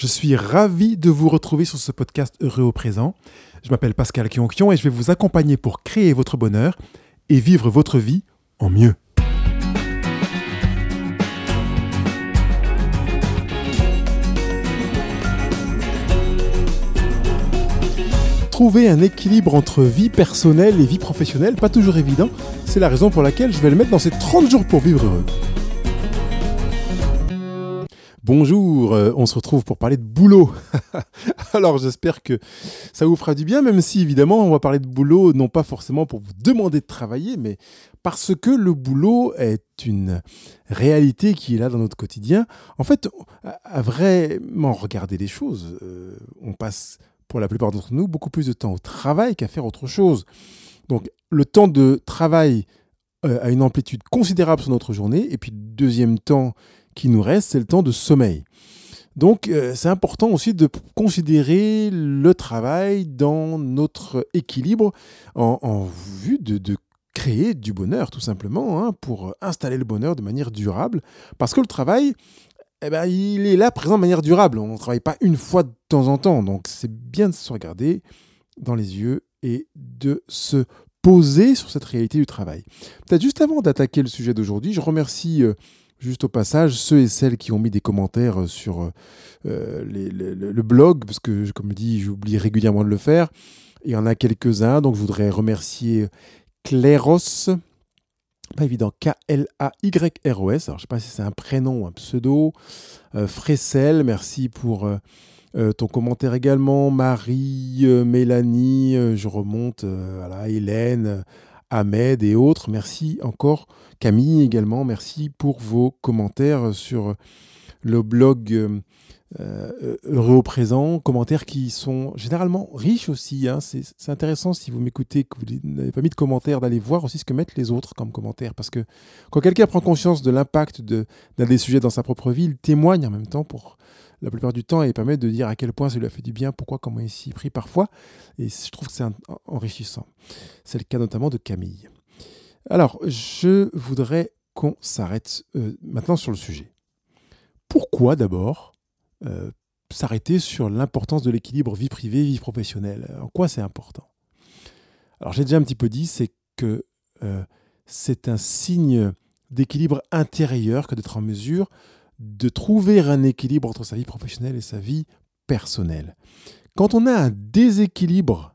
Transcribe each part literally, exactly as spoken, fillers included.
Je suis ravi de vous retrouver sur ce podcast Heureux au présent. Je m'appelle Pascal Kionkion et je vais vous accompagner pour créer votre bonheur et vivre votre vie en mieux. Trouver un équilibre entre vie personnelle et vie professionnelle, pas toujours évident. C'est la raison pour laquelle je vais le mettre dans ces trente jours pour vivre heureux. Bonjour, on se retrouve pour parler de boulot. Alors j'espère que ça vous fera du bien, même si évidemment on va parler de boulot, non pas forcément pour vous demander de travailler, mais parce que le boulot est une réalité qui est là dans notre quotidien. En fait, à vraiment regarder les choses, on passe... pour la plupart d'entre nous, beaucoup plus de temps au travail qu'à faire autre chose. Donc, le temps de travail euh, a une amplitude considérable sur notre journée. Et puis, le deuxième temps qui nous reste, c'est le temps de sommeil. Donc, euh, c'est important aussi de considérer le travail dans notre équilibre en, en vue de, de créer du bonheur, tout simplement, hein, pour installer le bonheur de manière durable. Parce que le travail... Eh ben, il est là présent de manière durable. On ne travaille pas une fois de temps en temps. Donc, c'est bien de se regarder dans les yeux et de se poser sur cette réalité du travail. Peut-être juste avant d'attaquer le sujet d'aujourd'hui, je remercie euh, juste au passage ceux et celles qui ont mis des commentaires sur euh, les, les, le blog, parce que, comme je dis, j'oublie régulièrement de le faire. Il y en a quelques-uns. Donc, je voudrais remercier Klayros. Pas évident, K L A Y R O S, alors je ne sais pas si c'est un prénom ou un pseudo, euh, Fressel, merci pour euh, euh, ton commentaire également, Marie, euh, Mélanie, euh, je remonte, euh, voilà, Hélène, euh, Ahmed et autres, merci encore, Camille également, merci pour vos commentaires sur le blog euh, euh, Heureux au présent, commentaires qui sont généralement riches aussi. Hein. C'est, c'est intéressant, si vous m'écoutez, que vous n'avez pas mis de commentaires, d'aller voir aussi ce que mettent les autres comme commentaires. Parce que quand quelqu'un prend conscience de l'impact de, d'un des sujets dans sa propre vie, il témoigne en même temps pour la plupart du temps et permet de dire à quel point ça lui a fait du bien, pourquoi, comment il s'y est pris parfois. Et je trouve que c'est un, enrichissant. C'est le cas notamment de Camille. Alors, je voudrais qu'on s'arrête euh, maintenant sur le sujet. Pourquoi d'abord euh, s'arrêter sur l'importance de l'équilibre vie privée, vie professionnelle? En quoi c'est important? Alors j'ai déjà un petit peu dit, c'est que euh, c'est un signe d'équilibre intérieur que d'être en mesure de trouver un équilibre entre sa vie professionnelle et sa vie personnelle. Quand on a un déséquilibre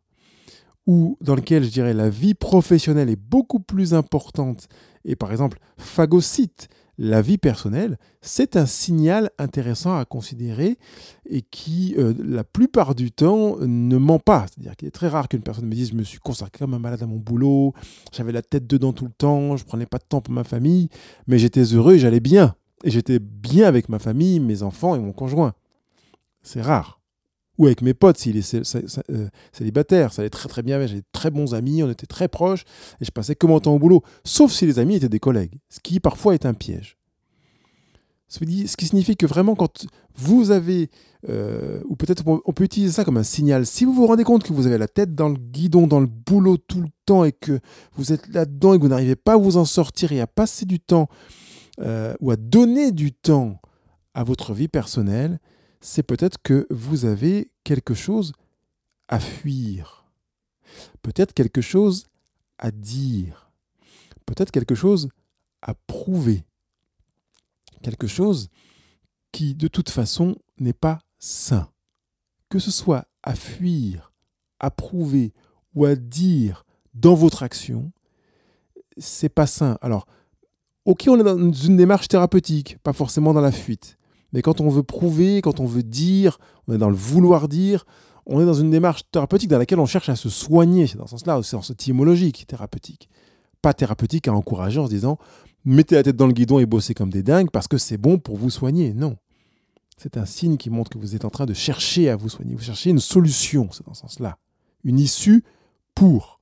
où, dans lequel, je dirais, la vie professionnelle est beaucoup plus importante et par exemple phagocyte la vie personnelle, c'est un signal intéressant à considérer et qui, euh, la plupart du temps, ne ment pas. C'est-à-dire qu'il est très rare qu'une personne me dise « je me suis consacré comme un malade à mon boulot, j'avais la tête dedans tout le temps, je ne prenais pas de temps pour ma famille, mais j'étais heureux et j'allais bien. Et j'étais bien avec ma famille, mes enfants et mon conjoint. » C'est rare. Ou avec mes potes, s'il est célibataire, ça allait très très bien, j'avais de très bons amis, on était très proches, et je passais que mon temps au boulot, sauf si les amis étaient des collègues, ce qui parfois est un piège. Ce qui signifie que vraiment, quand vous avez, euh, ou peut-être on peut utiliser ça comme un signal, si vous vous rendez compte que vous avez la tête dans le guidon, dans le boulot tout le temps, et que vous êtes là-dedans, et que vous n'arrivez pas à vous en sortir, et à passer du temps, euh, ou à donner du temps à votre vie personnelle, c'est peut-être que vous avez quelque chose à fuir, peut-être quelque chose à dire, peut-être quelque chose à prouver, quelque chose qui, de toute façon, n'est pas sain. Que ce soit à fuir, à prouver ou à dire dans votre action, c'est pas sain. Alors, ok, on est dans une démarche thérapeutique, pas forcément dans la fuite. Mais quand on veut prouver, quand on veut dire, on est dans le vouloir dire, on est dans une démarche thérapeutique dans laquelle on cherche à se soigner. C'est dans ce sens-là, c'est dans ce étymologique thérapeutique. Pas thérapeutique à encourager en se disant « mettez la tête dans le guidon et bossez comme des dingues parce que c'est bon pour vous soigner ». Non. C'est un signe qui montre que vous êtes en train de chercher à vous soigner. Vous cherchez une solution, c'est dans ce sens-là. Une issue pour.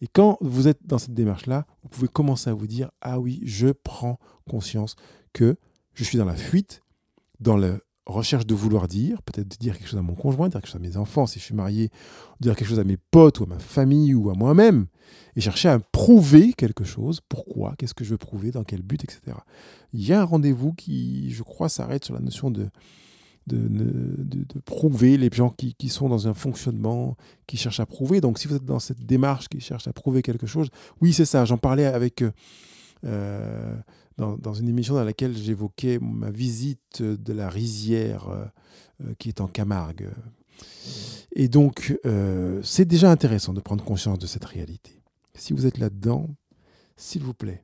Et quand vous êtes dans cette démarche-là, vous pouvez commencer à vous dire « ah oui, je prends conscience que je suis dans la fuite ». Dans la recherche de vouloir dire, peut-être de dire quelque chose à mon conjoint, dire quelque chose à mes enfants si je suis marié, dire quelque chose à mes potes ou à ma famille ou à moi-même, et chercher à prouver quelque chose, pourquoi, qu'est-ce que je veux prouver, dans quel but, et cetera. Il y a un rendez-vous qui, je crois, s'arrête sur la notion de, de, de, de prouver, les gens qui, qui sont dans un fonctionnement, qui cherchent à prouver. Donc, si vous êtes dans cette démarche qui cherche à prouver quelque chose, oui, c'est ça. J'en parlais avec... Euh, Dans, dans une émission dans laquelle j'évoquais ma visite de la Rizière euh, qui est en Camargue. Et donc, euh, c'est déjà intéressant de prendre conscience de cette réalité. Si vous êtes là-dedans, s'il vous plaît,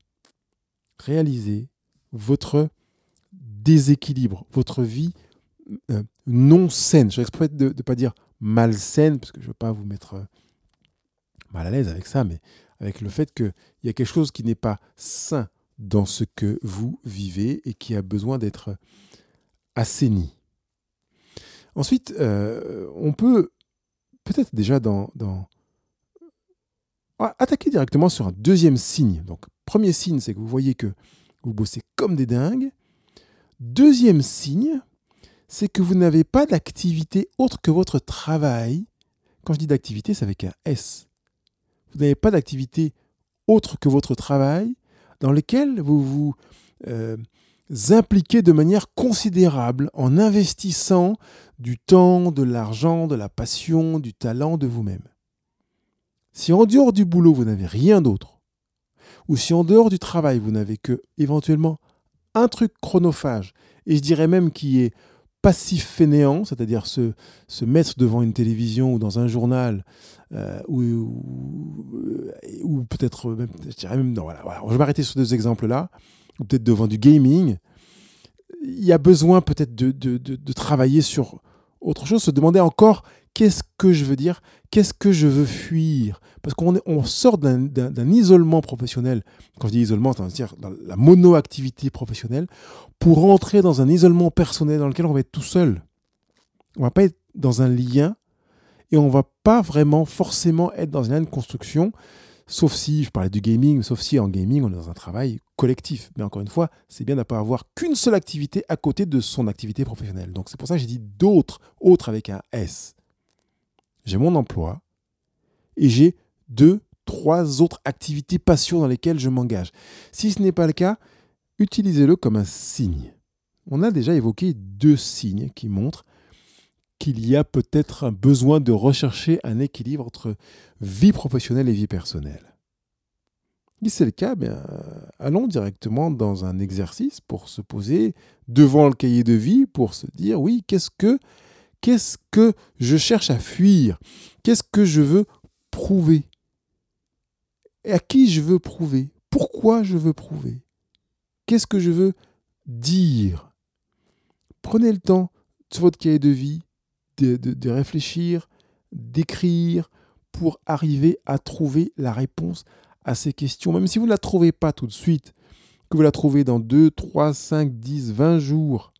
réalisez votre déséquilibre, votre vie euh, non saine. Je n'exprime pas de ne pas dire malsaine, parce que je ne veux pas vous mettre euh, mal à l'aise avec ça, mais avec le fait qu'il y a quelque chose qui n'est pas sain dans ce que vous vivez et qui a besoin d'être assaini. Ensuite, euh, on peut peut-être déjà dans, dans... attaquer directement sur un deuxième signe. Donc, premier signe, c'est que vous voyez que vous bossez comme des dingues. Deuxième signe, c'est que vous n'avez pas d'activité autre que votre travail. Quand je dis d'activité, c'est avec un S. Vous n'avez pas d'activité autre que votre travail dans lesquels vous vous euh, impliquez de manière considérable en investissant du temps, de l'argent, de la passion, du talent de vous-même. Si en dehors du boulot, vous n'avez rien d'autre, ou si en dehors du travail, vous n'avez que éventuellement un truc chronophage, et je dirais même qui est passif fainéant, c'est-à-dire se, se mettre devant une télévision ou dans un journal, euh, ou, ou, ou peut-être même, je dirais même, non, voilà, voilà, je vais m'arrêter sur deux exemples-là, ou peut-être devant du gaming, il y a besoin peut-être de, de, de, de travailler sur autre chose, se demander encore qu'est-ce que je veux dire, qu'est-ce que je veux fuir, parce qu'on est, on sort d'un, d'un, d'un isolement professionnel, quand je dis isolement, c'est-à-dire dans la monoactivité professionnelle, pour entrer dans un isolement personnel dans lequel on va être tout seul. On ne va pas être dans un lien et on ne va pas vraiment forcément être dans un lien de construction, sauf si, je parlais du gaming, sauf si en gaming, on est dans un travail collectif. Mais encore une fois, c'est bien de ne pas avoir qu'une seule activité à côté de son activité professionnelle. Donc c'est pour ça que j'ai dit d'autres, autres avec un S. J'ai mon emploi et j'ai deux, trois autres activités passion dans lesquelles je m'engage. Si ce n'est pas le cas, utilisez-le comme un signe. On a déjà évoqué deux signes qui montrent qu'il y a peut-être un besoin de rechercher un équilibre entre vie professionnelle et vie personnelle. Si c'est le cas, bien, allons directement dans un exercice pour se poser devant le cahier de vie, pour se dire, oui, qu'est-ce que Qu'est-ce que je cherche à fuir? Qu'est-ce que je veux prouver? Et à qui je veux prouver? Pourquoi je veux prouver? Qu'est-ce que je veux dire? Prenez le temps sur votre cahier de vie de, de, de réfléchir, d'écrire pour arriver à trouver la réponse à ces questions. Même si vous ne la trouvez pas tout de suite, que vous la trouvez dans deux, trois, cinq, dix, vingt jours,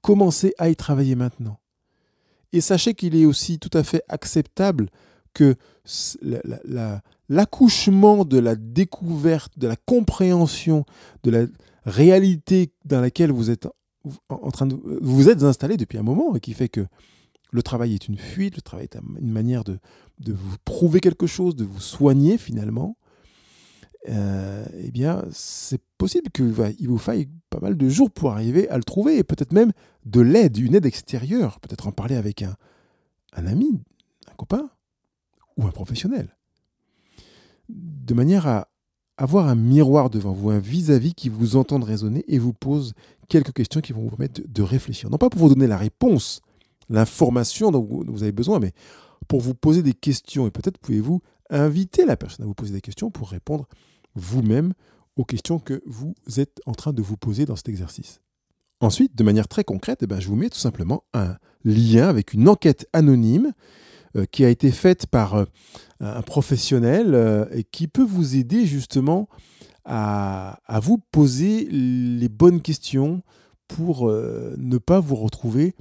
commencez à y travailler maintenant. Et sachez qu'il est aussi tout à fait acceptable que la, la, la, l'accouchement de la découverte, de la compréhension, de la réalité dans laquelle vous êtes, en train de, vous êtes installé depuis un moment et qui fait que le travail est une fuite, le travail est une manière de, de vous prouver quelque chose, de vous soigner finalement, Euh, eh bien, c'est possible qu'il vous faille pas mal de jours pour arriver à le trouver et peut-être même de l'aide, une aide extérieure, peut-être en parler avec un, un ami, un copain ou un professionnel, de manière à avoir un miroir devant vous, un vis-à-vis qui vous entende raisonner et vous pose quelques questions qui vont vous permettre de, de réfléchir, non pas pour vous donner la réponse, l'information dont vous, dont vous avez besoin, mais pour vous poser des questions et peut-être pouvez-vous inviter la personne à vous poser des questions pour répondre vous-même aux questions que vous êtes en train de vous poser dans cet exercice. Ensuite, de manière très concrète, eh ben, je vous mets tout simplement un lien avec une enquête anonyme euh, qui a été faite par euh, un professionnel euh, et qui peut vous aider justement à, à vous poser les bonnes questions pour euh, ne pas vous retrouver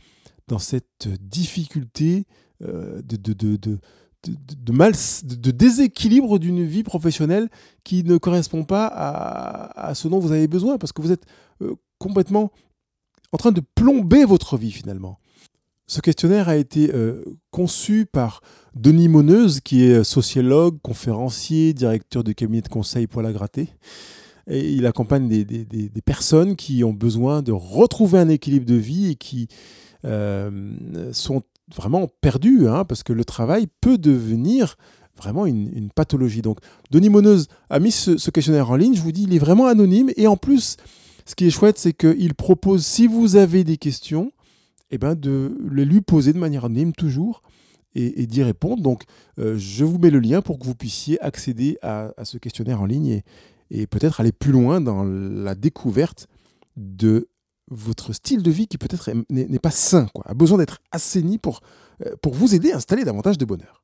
dans cette difficulté euh, de... de, de, de De, de, mal, de déséquilibre d'une vie professionnelle qui ne correspond pas à, à ce dont vous avez besoin, parce que vous êtes euh, complètement en train de plomber votre vie finalement. Ce questionnaire a été euh, conçu par Denis Monneuse, qui est sociologue, conférencier, directeur du cabinet de conseil poil à gratter, et il accompagne des, des, des, des personnes qui ont besoin de retrouver un équilibre de vie et qui euh, sont vraiment perdues, hein, parce que le travail peut devenir vraiment une, une pathologie. Donc, Denis Monneuse a mis ce, ce questionnaire en ligne. Je vous dis, il est vraiment anonyme. Et en plus, ce qui est chouette, c'est qu'il propose, si vous avez des questions, eh ben de les lui poser de manière anonyme toujours et, et d'y répondre. Donc, euh, je vous mets le lien pour que vous puissiez accéder à, à ce questionnaire en ligne et, et peut-être aller plus loin dans la découverte de votre style de vie qui peut-être n'est, n'est pas sain, quoi, a besoin d'être assaini pour, pour vous aider à installer davantage de bonheur.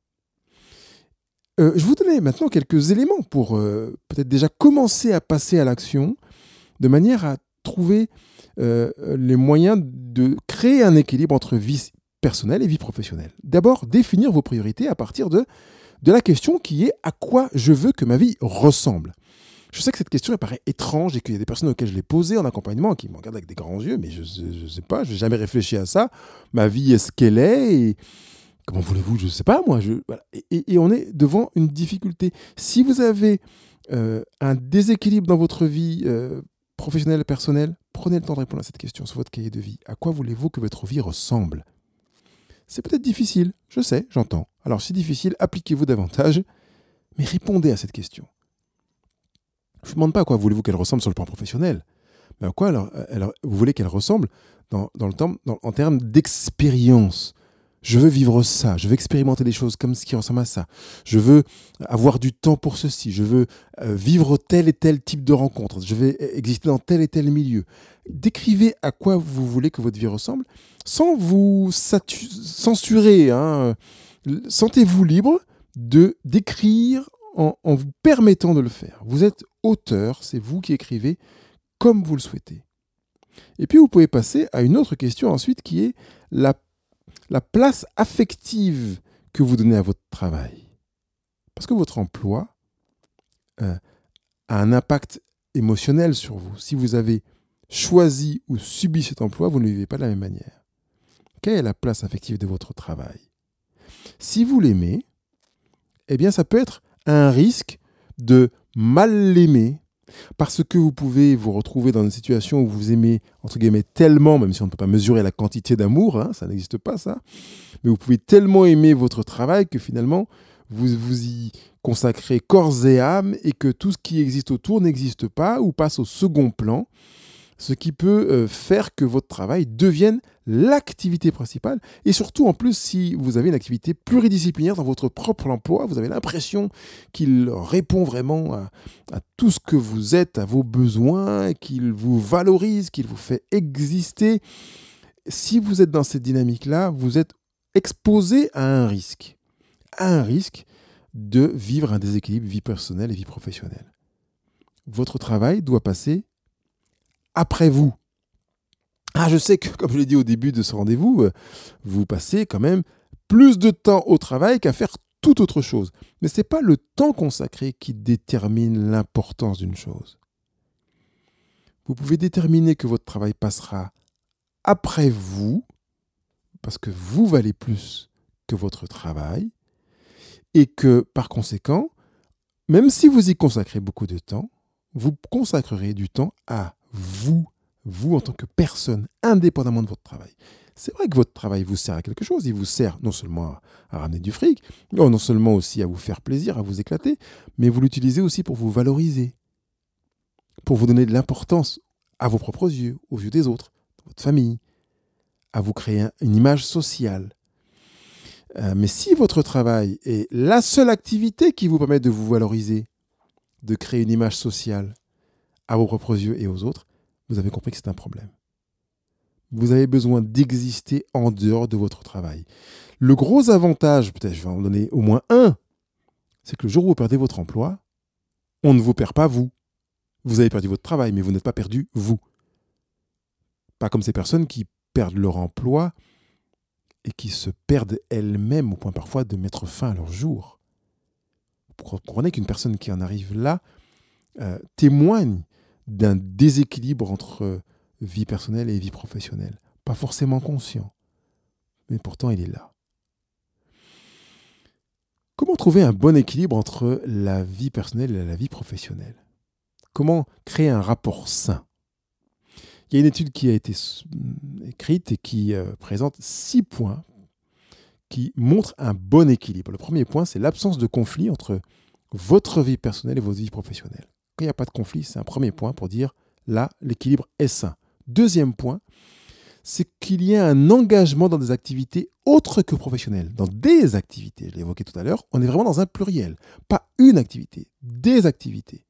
Euh, je vous donnais maintenant quelques éléments pour euh, peut-être déjà commencer à passer à l'action de manière à trouver euh, les moyens de créer un équilibre entre vie personnelle et vie professionnelle. D'abord, définir vos priorités à partir de, de la question qui est « à quoi je veux que ma vie ressemble ?» Je sais que cette question elle paraît étrange et qu'il y a des personnes auxquelles je l'ai posée en accompagnement qui me regardent avec des grands yeux, mais je ne sais pas, je n'ai jamais réfléchi à ça. Ma vie est ce qu'elle est et... Comment voulez-vous, je ne sais pas moi. Je, voilà. et, et, et on est devant une difficulté. Si vous avez euh, un déséquilibre dans votre vie euh, professionnelle, personnelle, prenez le temps de répondre à cette question sur votre cahier de vie. À quoi voulez-vous que votre vie ressemble ? C'est peut-être difficile, je sais, j'entends. Alors si difficile, appliquez-vous davantage, mais répondez à cette question. Je ne vous demande pas à quoi voulez-vous qu'elle ressemble sur le plan professionnel, mais à quoi alors, alors, vous voulez qu'elle ressemble dans, dans le temps, dans, en termes d'expérience. Je veux vivre ça, je veux expérimenter des choses comme ce qui ressemble à ça. Je veux avoir du temps pour ceci, je veux vivre tel et tel type de rencontre, je vais exister dans tel et tel milieu. Décrivez à quoi vous voulez que votre vie ressemble sans vous satu- censurer. Hein. Sentez-vous libre de d'écrire en, en vous permettant de le faire. Vous êtes auteur, c'est vous qui écrivez comme vous le souhaitez. Et puis vous pouvez passer à une autre question ensuite qui est la La place affective que vous donnez à votre travail. Parce que votre emploi euh, a un impact émotionnel sur vous. Si vous avez choisi ou subi cet emploi, vous ne le vivez pas de la même manière. Quelle est la place affective de votre travail ? Si vous l'aimez, eh bien ça peut être un risque de mal l'aimer. Parce que vous pouvez vous retrouver dans une situation où vous aimez, entre guillemets, tellement, même si on ne peut pas mesurer la quantité d'amour, hein, ça n'existe pas ça, mais vous pouvez tellement aimer votre travail que finalement, vous vous y consacrez corps et âme et que tout ce qui existe autour n'existe pas ou passe au second plan, ce qui peut euh, faire que votre travail devienne l'activité principale. Et surtout, en plus, si vous avez une activité pluridisciplinaire dans votre propre emploi, vous avez l'impression qu'il répond vraiment à, à tout ce que vous êtes, à vos besoins, qu'il vous valorise, qu'il vous fait exister. Si vous êtes dans cette dynamique-là, vous êtes exposé à un risque, à un risque de vivre un déséquilibre vie personnelle et vie professionnelle. Votre travail doit passer après vous. Ah, je sais que, comme je l'ai dit au début de ce rendez-vous, vous passez quand même plus de temps au travail qu'à faire toute autre chose. Mais ce n'est pas le temps consacré qui détermine l'importance d'une chose. Vous pouvez déterminer que votre travail passera après vous, parce que vous valez plus que votre travail, et que, par conséquent, même si vous y consacrez beaucoup de temps, vous consacrerez du temps à vous, vous en tant que personne, indépendamment de votre travail. C'est vrai que votre travail vous sert à quelque chose, il vous sert non seulement à ramener du fric, non seulement aussi à vous faire plaisir, à vous éclater, mais vous l'utilisez aussi pour vous valoriser, pour vous donner de l'importance à vos propres yeux, aux yeux des autres, de votre famille, à vous créer une image sociale. Euh, mais si votre travail est la seule activité qui vous permet de vous valoriser, de créer une image sociale à vos propres yeux et aux autres, vous avez compris que c'est un problème. Vous avez besoin d'exister en dehors de votre travail. Le gros avantage, peut-être je vais en donner au moins un, c'est que le jour où vous perdez votre emploi, on ne vous perd pas vous. Vous avez perdu votre travail, mais vous n'êtes pas perdu vous. Pas comme ces personnes qui perdent leur emploi et qui se perdent elles-mêmes au point parfois de mettre fin à leur jour. Vous comprenez qu'une personne qui en arrive là euh, témoigne d'un déséquilibre entre vie personnelle et vie professionnelle. Pas forcément conscient, mais pourtant il est là. Comment trouver un bon équilibre entre la vie personnelle et la vie professionnelle ? Comment créer un rapport sain ? Il y a une étude qui a été écrite et qui euh, présente six points qui montrent un bon équilibre. Le premier point, c'est l'absence de conflit entre votre vie personnelle et votre vie professionnelle. Quand il n'y a pas de conflit, c'est un premier point pour dire là, l'équilibre est sain. Deuxième point, c'est qu'il y a un engagement dans des activités autres que professionnelles, dans des activités. Je l'ai évoqué tout à l'heure, on est vraiment dans un pluriel, pas une activité, des activités.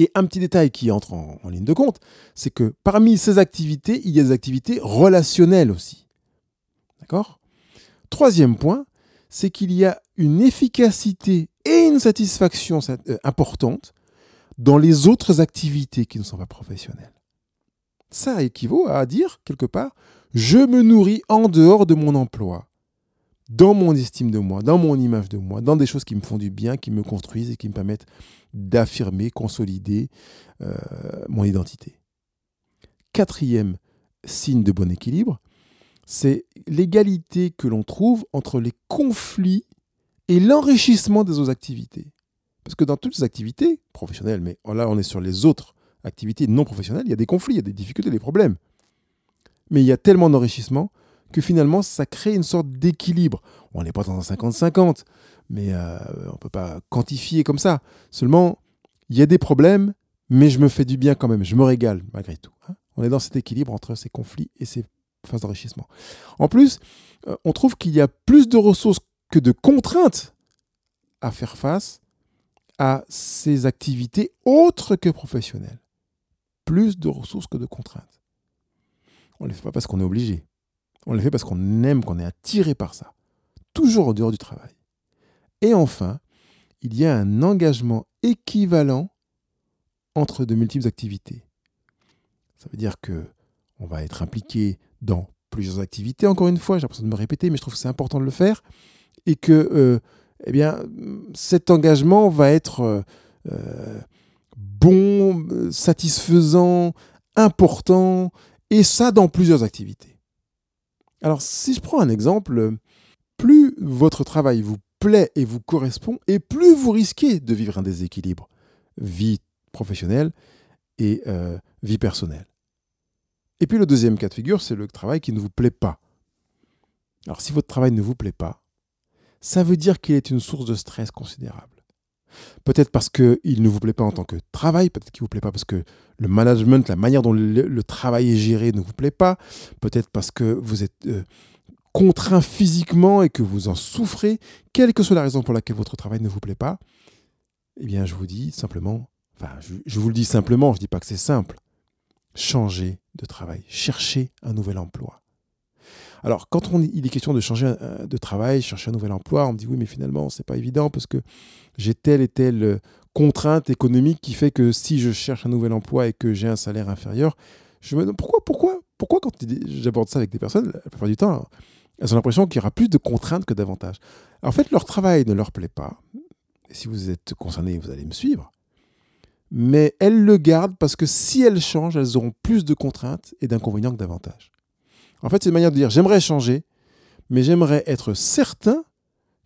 Et un petit détail qui entre en, en ligne de compte, c'est que parmi ces activités, il y a des activités relationnelles aussi. D'accord ? Troisième point, c'est qu'il y a une efficacité et une satisfaction importante dans les autres activités qui ne sont pas professionnelles. Ça équivaut à dire, quelque part, je me nourris en dehors de mon emploi, dans mon estime de moi, dans mon image de moi, dans des choses qui me font du bien, qui me construisent et qui me permettent d'affirmer, consolider euh, mon identité. Quatrième signe de bon équilibre, c'est l'égalité que l'on trouve entre les conflits et l'enrichissement des autres activités. Parce que dans toutes les activités professionnelles, mais là on est sur les autres activités non professionnelles, il y a des conflits, il y a des difficultés, des problèmes. Mais il y a tellement d'enrichissement que finalement, ça crée une sorte d'équilibre. On n'est pas dans un cinquante-cinquante, mais euh, on ne peut pas quantifier comme ça. Seulement, il y a des problèmes, mais je me fais du bien quand même, je me régale malgré tout. Hein, on est dans cet équilibre entre ces conflits et ces phases d'enrichissement. En plus, euh, on trouve qu'il y a plus de ressources que de contraintes à faire face à ces activités autres que professionnelles. Plus de ressources que de contraintes. On ne les fait pas parce qu'on est obligé. On les fait parce qu'on aime, qu'on est attiré par ça. Toujours en dehors du travail. Et enfin, il y a un engagement équivalent entre de multiples activités. Ça veut dire qu'on va être impliqué dans plusieurs activités, encore une fois, j'ai l'impression de me répéter, mais je trouve que c'est important de le faire, et que euh, eh bien, cet engagement va être euh, bon, satisfaisant, important, et ça dans plusieurs activités. Alors, si je prends un exemple, plus votre travail vous plaît et vous correspond, et plus vous risquez de vivre un déséquilibre, vie professionnelle et euh, vie personnelle. Et puis le deuxième cas de figure, c'est le travail qui ne vous plaît pas. Alors, si votre travail ne vous plaît pas, ça veut dire qu'il est une source de stress considérable. Peut-être parce qu'il ne vous plaît pas en tant que travail, peut-être qu'il ne vous plaît pas parce que le management, la manière dont le, le travail est géré ne vous plaît pas, peut-être parce que vous êtes euh, contraint physiquement et que vous en souffrez, quelle que soit la raison pour laquelle votre travail ne vous plaît pas, eh bien je vous dis simplement, enfin je, je vous le dis simplement, je ne dis pas que c'est simple, changez de travail, cherchez un nouvel emploi. Alors, quand on, il est question de changer de travail, chercher un nouvel emploi, on me dit « oui, mais finalement, c'est pas évident parce que j'ai telle et telle contrainte économique qui fait que si je cherche un nouvel emploi et que j'ai un salaire inférieur, je me demande pourquoi, pourquoi, pourquoi quand j'aborde ça avec des personnes, la plupart du temps, elles ont l'impression qu'il y aura plus de contraintes que d'avantages. En fait, leur travail ne leur plaît pas. Et si vous êtes concerné, vous allez me suivre. Mais elles le gardent parce que si elles changent, elles auront plus de contraintes et d'inconvénients que d'avantages. En fait, c'est une manière de dire « j'aimerais changer, mais j'aimerais être certain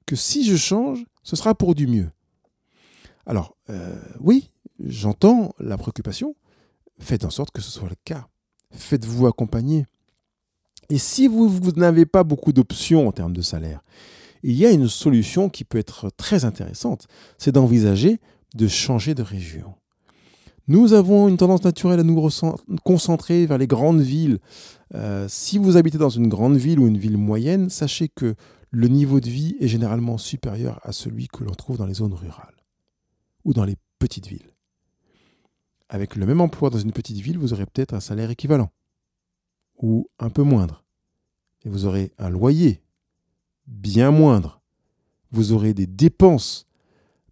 que si je change, ce sera pour du mieux. » Alors, euh, oui, j'entends la préoccupation. Faites en sorte que ce soit le cas. Faites-vous accompagner. Et si vous, vous n'avez pas beaucoup d'options en termes de salaire, il y a une solution qui peut être très intéressante. C'est d'envisager de changer de région. Nous avons une tendance naturelle à nous concentrer vers les grandes villes. Euh, si vous habitez dans une grande ville ou une ville moyenne, sachez que le niveau de vie est généralement supérieur à celui que l'on trouve dans les zones rurales ou dans les petites villes. Avec le même emploi dans une petite ville, vous aurez peut-être un salaire équivalent ou un peu moindre. Et vous aurez un loyer bien moindre. Vous aurez des dépenses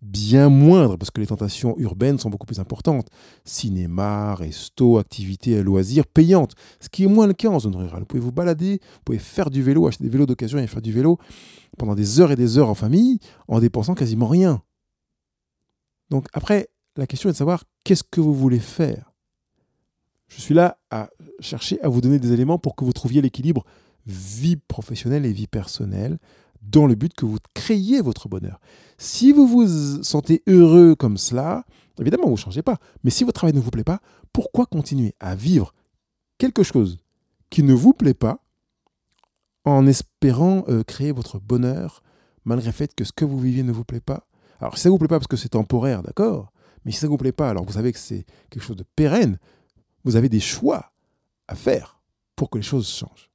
bien moindre, parce que les tentations urbaines sont beaucoup plus importantes. Cinéma, resto, activités à loisirs payantes, ce qui est moins le cas en zone rurale. Vous pouvez vous balader, vous pouvez faire du vélo, acheter des vélos d'occasion et faire du vélo pendant des heures et des heures en famille, en dépensant quasiment rien. Donc après, la question est de savoir qu'est-ce que vous voulez faire. Je suis là à chercher à vous donner des éléments pour que vous trouviez l'équilibre vie professionnelle et vie personnelle dans le but que vous créiez votre bonheur. Si vous vous sentez heureux comme cela, évidemment, vous ne changez pas. Mais si votre travail ne vous plaît pas, pourquoi continuer à vivre quelque chose qui ne vous plaît pas en espérant euh, créer votre bonheur malgré le fait que ce que vous vivez ne vous plaît pas? Alors, si ça ne vous plaît pas parce que c'est temporaire, d'accord? Mais si ça ne vous plaît pas, alors vous savez que c'est quelque chose de pérenne, vous avez des choix à faire pour que les choses changent.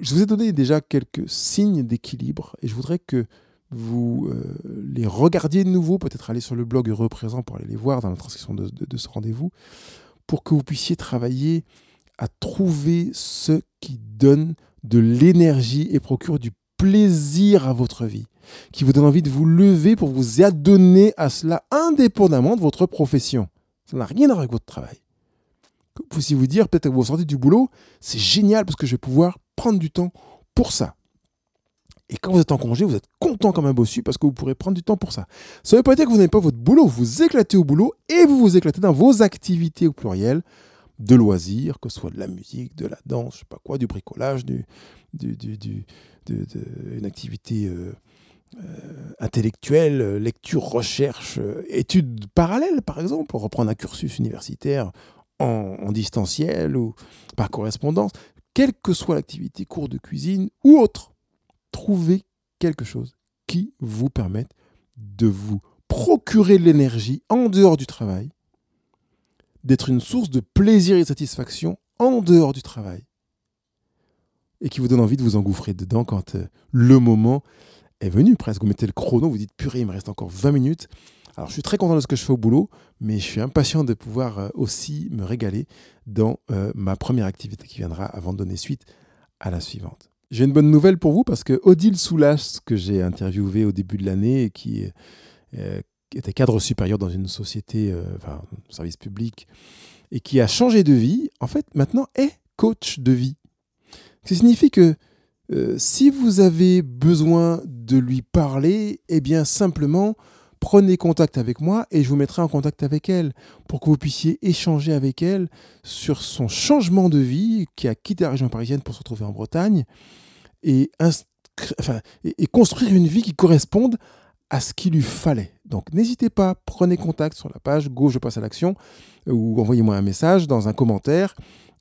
Je vous ai donné déjà quelques signes d'équilibre et je voudrais que vous euh, les regardiez de nouveau, peut-être aller sur le blog Heureux au présent pour aller les voir dans la transcription de, de, de ce rendez-vous, pour que vous puissiez travailler à trouver ce qui donne de l'énergie et procure du plaisir à votre vie, qui vous donne envie de vous lever pour vous adonner à cela indépendamment de votre profession. Ça n'a rien à voir avec votre travail. Vous pouvez aussi vous dire, peut-être que vous sortez du boulot, c'est génial parce que je vais pouvoir prendre du temps pour ça. Et quand vous êtes en congé, vous êtes content comme un bossu parce que vous pourrez prendre du temps pour ça. Ça ne veut pas dire que vous n'aimez pas votre boulot, vous vous éclatez au boulot et vous vous éclatez dans vos activités au pluriel de loisirs, que ce soit de la musique, de la danse, je ne sais pas quoi, du bricolage, du, du, du, du, de, de, une activité euh, euh, intellectuelle, lecture, recherche, euh, études parallèles par exemple, pour reprendre un cursus universitaire en, en distanciel ou par correspondance, quelle que soit l'activité, cours de cuisine ou autre. Trouvez quelque chose qui vous permette de vous procurer de l'énergie en dehors du travail, d'être une source de plaisir et de satisfaction en dehors du travail et qui vous donne envie de vous engouffrer dedans quand euh, le moment est venu presque. Vous mettez le chrono, vous dites « purée, il me reste encore vingt minutes ». Alors je suis très content de ce que je fais au boulot, mais je suis impatient de pouvoir euh, aussi me régaler dans euh, ma première activité qui viendra avant de donner suite à la suivante. J'ai une bonne nouvelle pour vous parce que Odile Soulas, que j'ai interviewée au début de l'année et qui euh, était cadre supérieur dans une société, euh, enfin, service public, et qui a changé de vie, en fait, maintenant est coach de vie. Ça signifie que euh, si vous avez besoin de lui parler, eh bien, simplement, prenez contact avec moi et je vous mettrai en contact avec elle pour que vous puissiez échanger avec elle sur son changement de vie, qui a quitté la région parisienne pour se retrouver en Bretagne et, instru- enfin, et, et construire une vie qui corresponde à ce qu'il lui fallait. Donc n'hésitez pas, prenez contact sur la page gauche, je passe à l'action, ou envoyez-moi un message dans un commentaire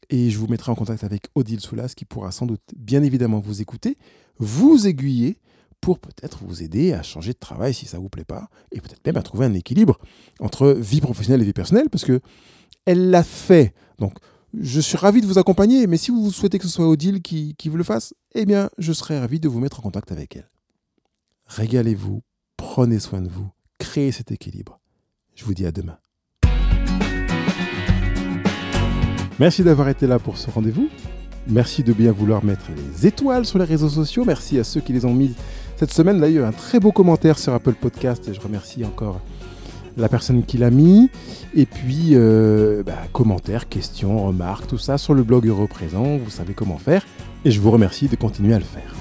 et je vous mettrai en contact avec Odile Soulas qui pourra sans doute bien évidemment vous écouter, vous aiguiller, pour peut-être vous aider à changer de travail si ça ne vous plaît pas, et peut-être même à trouver un équilibre entre vie professionnelle et vie personnelle, parce qu'elle l'a fait. Donc, je suis ravi de vous accompagner, mais si vous souhaitez que ce soit Odile qui, qui vous le fasse, eh bien, je serai ravi de vous mettre en contact avec elle. Régalez-vous, prenez soin de vous, créez cet équilibre. Je vous dis à demain. Merci d'avoir été là pour ce rendez-vous. Merci de bien vouloir mettre les étoiles sur les réseaux sociaux. Merci à ceux qui les ont mises cette semaine. Là, il y a eu un très beau commentaire sur Apple Podcast et je remercie encore la personne qui l'a mis. Et puis, euh, bah, commentaires, questions, remarques, tout ça sur le blog Heureux au présent. Vous savez comment faire et je vous remercie de continuer à le faire.